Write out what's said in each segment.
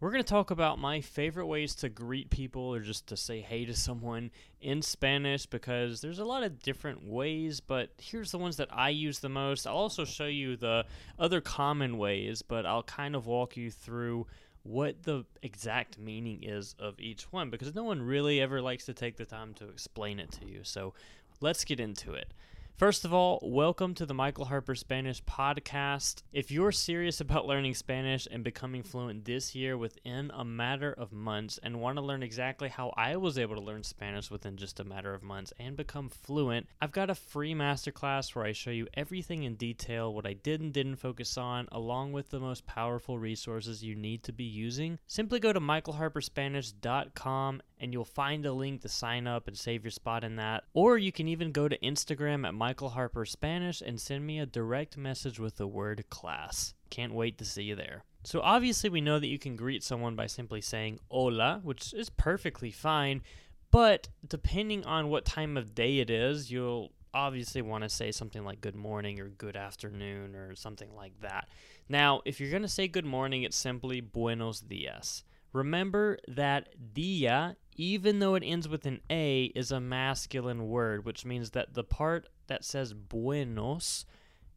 We're going to talk about my favorite ways to greet people or just to say hey to someone in Spanish, because there's a lot of different ways, but here's the ones that I use the most. I'll also show you the other common ways, but I'll kind of walk you through what the exact meaning is of each one, because no one really ever likes to take the time to explain it to you. So let's get into it. First of all, welcome to the Michael Harper Spanish Podcast. If you're serious about learning Spanish and becoming fluent this year within a matter of months and want to learn exactly how I was able to learn Spanish within just a matter of months and become fluent, I've got a free masterclass where I show you everything in detail, what I did and didn't focus on, along with the most powerful resources you need to be using. Simply go to michaelharperspanish.com and you'll find a link to sign up and save your spot in that. Or you can even go to Instagram at Michael Harper Spanish and send me a direct message with the word class. Can't wait to see you there. So obviously we know that you can greet someone by simply saying hola, which is perfectly fine, but depending on what time of day it is, you'll obviously want to say something like good morning or good afternoon or something like that. Now, if you're going to say good morning, it's simply buenos dias. Remember that dia, even though it ends with an A, is a masculine word, which means that the part that says buenos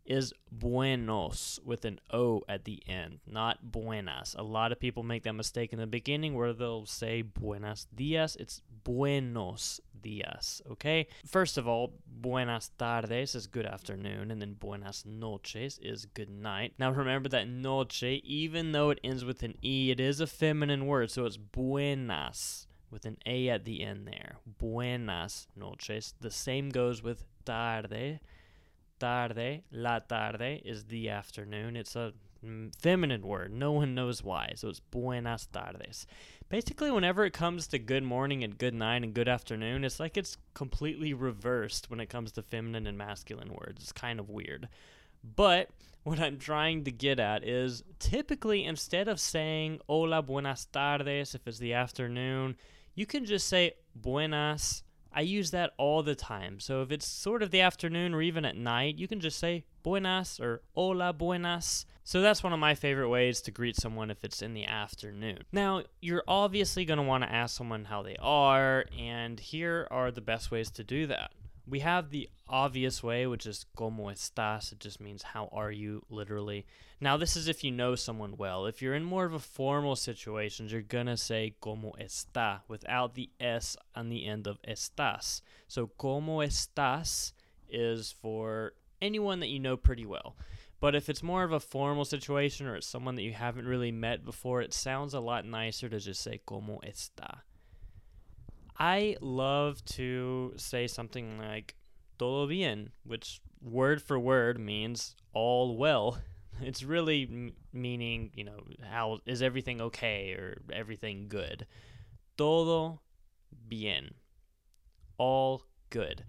is buenos with an O at the end, not buenas. A lot of people make that mistake in the beginning where they'll say buenas dias. It's buenos dias, okay? First of all, buenas tardes is good afternoon, and then buenas noches is good night. Now remember that noche, even though it ends with an E, it is a feminine word, so it's buenas with an A at the end there. Buenas noches. The same goes with tarde. Tarde, la tarde is the afternoon. It's a feminine word. No one knows why. So it's buenas tardes. Basically, whenever it comes to good morning and good night and good afternoon, it's like it's completely reversed when it comes to feminine and masculine words. It's kind of weird. But what I'm trying to get at is typically instead of saying hola, buenas tardes, if it's the afternoon, you can just say buenas. I use that all the time. So if it's sort of the afternoon or even at night, you can just say buenas or hola buenas. So that's one of my favorite ways to greet someone if it's in the afternoon. Now, you're obviously going to want to ask someone how they are, and here are the best ways to do that. We have the obvious way, which is ¿Cómo estás? It just means how are you, literally. Now, this is if you know someone well. If you're in more of a formal situation, you're going to say ¿Cómo está? Without the S on the end of estás. So ¿Cómo estás? Is for anyone that you know pretty well. But if it's more of a formal situation or it's someone that you haven't really met before, it sounds a lot nicer to just say ¿Cómo está? I love to say something like todo bien, which word for word means all well. It's really meaning, you know, how is everything okay or everything good. Todo bien. All good.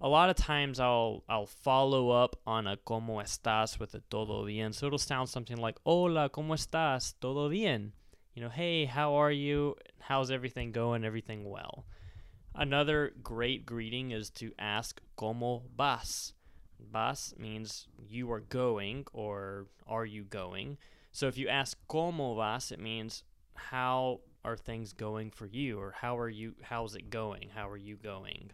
A lot of times I'll follow up on a ¿Cómo estás? With a todo bien. So it'll sound something like hola, ¿Cómo estás? Todo bien. You know, hey, how are you? How's everything going? Everything well. Another great greeting is to ask, ¿Cómo vas? Vas means you are going or are you going? So if you ask, ¿Cómo vas? It means how are things going for you, or how's it going? How are you going?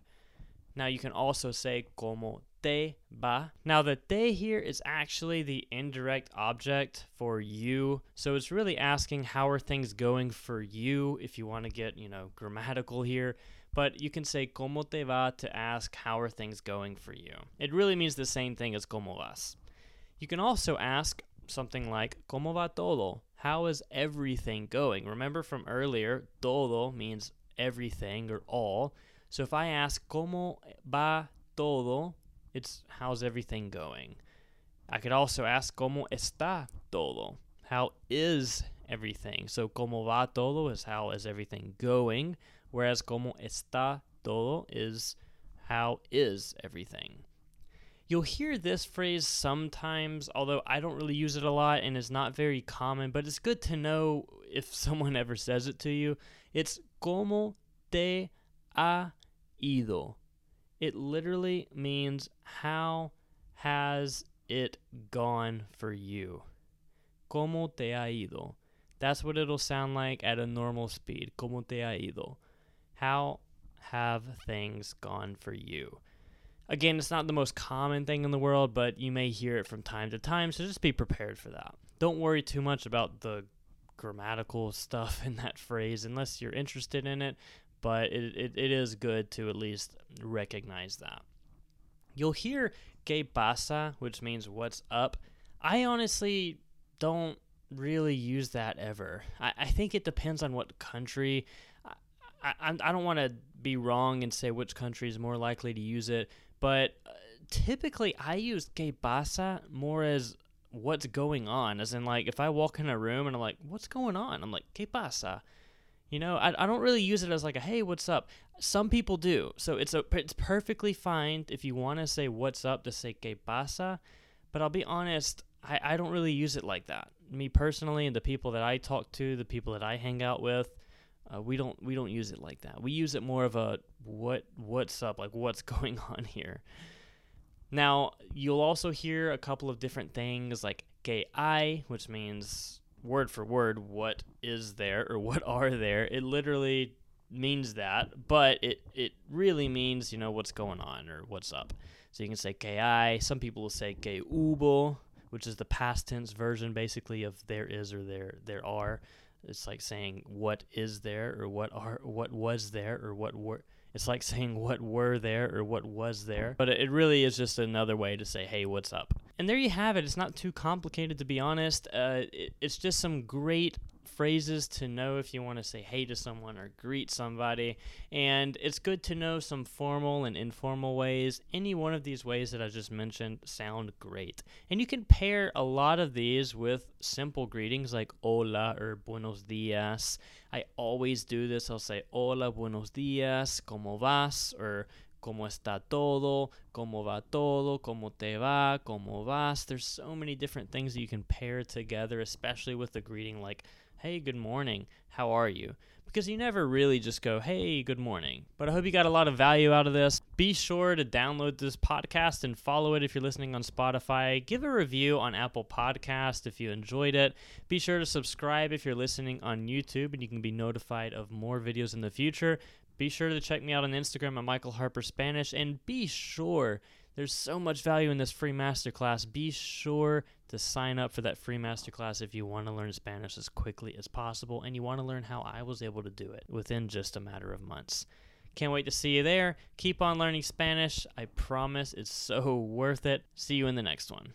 Now you can also say, ¿Cómo te va? Now the te here is actually the indirect object for you, so it's really asking how are things going for you if you want to get, you know, grammatical here, but you can say ¿Cómo te va? To ask how are things going for you. It really means the same thing as ¿Cómo vas? You can also ask something like ¿Cómo va todo? How is everything going? Remember from earlier, todo means everything or all, so if I ask ¿Cómo va todo? It's how's everything going. I could also ask ¿Cómo está todo? How is everything? So ¿Cómo va todo? Is how is everything going, whereas ¿Cómo está todo? Is how is everything. You'll hear this phrase sometimes, although I don't really use it a lot and it's not very common, but it's good to know if someone ever says it to you. It's ¿Cómo te ha ido? It literally means, how has it gone for you? ¿Cómo te ha ido? That's what it'll sound like at a normal speed. ¿Cómo te ha ido? How have things gone for you? Again, it's not the most common thing in the world, but you may hear it from time to time, so just be prepared for that. Don't worry too much about the grammatical stuff in that phrase unless you're interested in it, but it is good to at least recognize that. You'll hear ¿Qué pasa?, which means what's up. I honestly don't really use that ever. I think it depends on what country. I don't want to be wrong and say which country is more likely to use it, but typically I use ¿Qué pasa? More as what's going on, as in, like, if I walk in a room and I'm like, what's going on? I'm like, ¿Qué pasa? You know, I don't really use it as like a, hey, what's up? Some people do. So it's perfectly fine if you want to say what's up to say ¿Qué pasa? But I'll be honest, I don't really use it like that. Me personally, and the people that I talk to, the people that I hang out with, we don't use it like that. We use it more of a what's up, like what's going on here. Now, you'll also hear a couple of different things like ¿Qué hay?, which means word for word what is there or what are there. It literally means that, but it really means, you know, what's going on or what's up. So you can say ¿Qué hay?. Some people will say ¿Qué hubo?, which is the past tense version basically of there is or there are. It's like saying what is there or what was there or what were. It's like saying what were there or what was there. But it really is just another way to say, hey, what's up? And there you have it. It's not too complicated, to be honest. It's just some great phrases to know if you want to say hey to someone or greet somebody. And it's good to know some formal and informal ways. Any one of these ways that I just mentioned sound great. And you can pair a lot of these with simple greetings like hola or buenos dias. I always do this. I'll say hola, buenos dias, ¿cómo vas?, or ¿Cómo está todo?, ¿Cómo va todo?, ¿Cómo te va?, ¿Cómo vas? There's so many different things that you can pair together, especially with a greeting like, hey, good morning, how are you? Because you never really just go, hey, good morning. But I hope you got a lot of value out of this. Be sure to download this podcast and follow it if you're listening on Spotify. Give a review on Apple Podcast if you enjoyed it. Be sure to subscribe if you're listening on YouTube, and you can be notified of more videos in the future. Be sure to check me out on Instagram at Michael Harper Spanish, and be sure, there's so much value in this free masterclass. Be sure to sign up for that free masterclass if you want to learn Spanish as quickly as possible and you want to learn how I was able to do it within just a matter of months. Can't wait to see you there. Keep on learning Spanish. I promise it's so worth it. See you in the next one.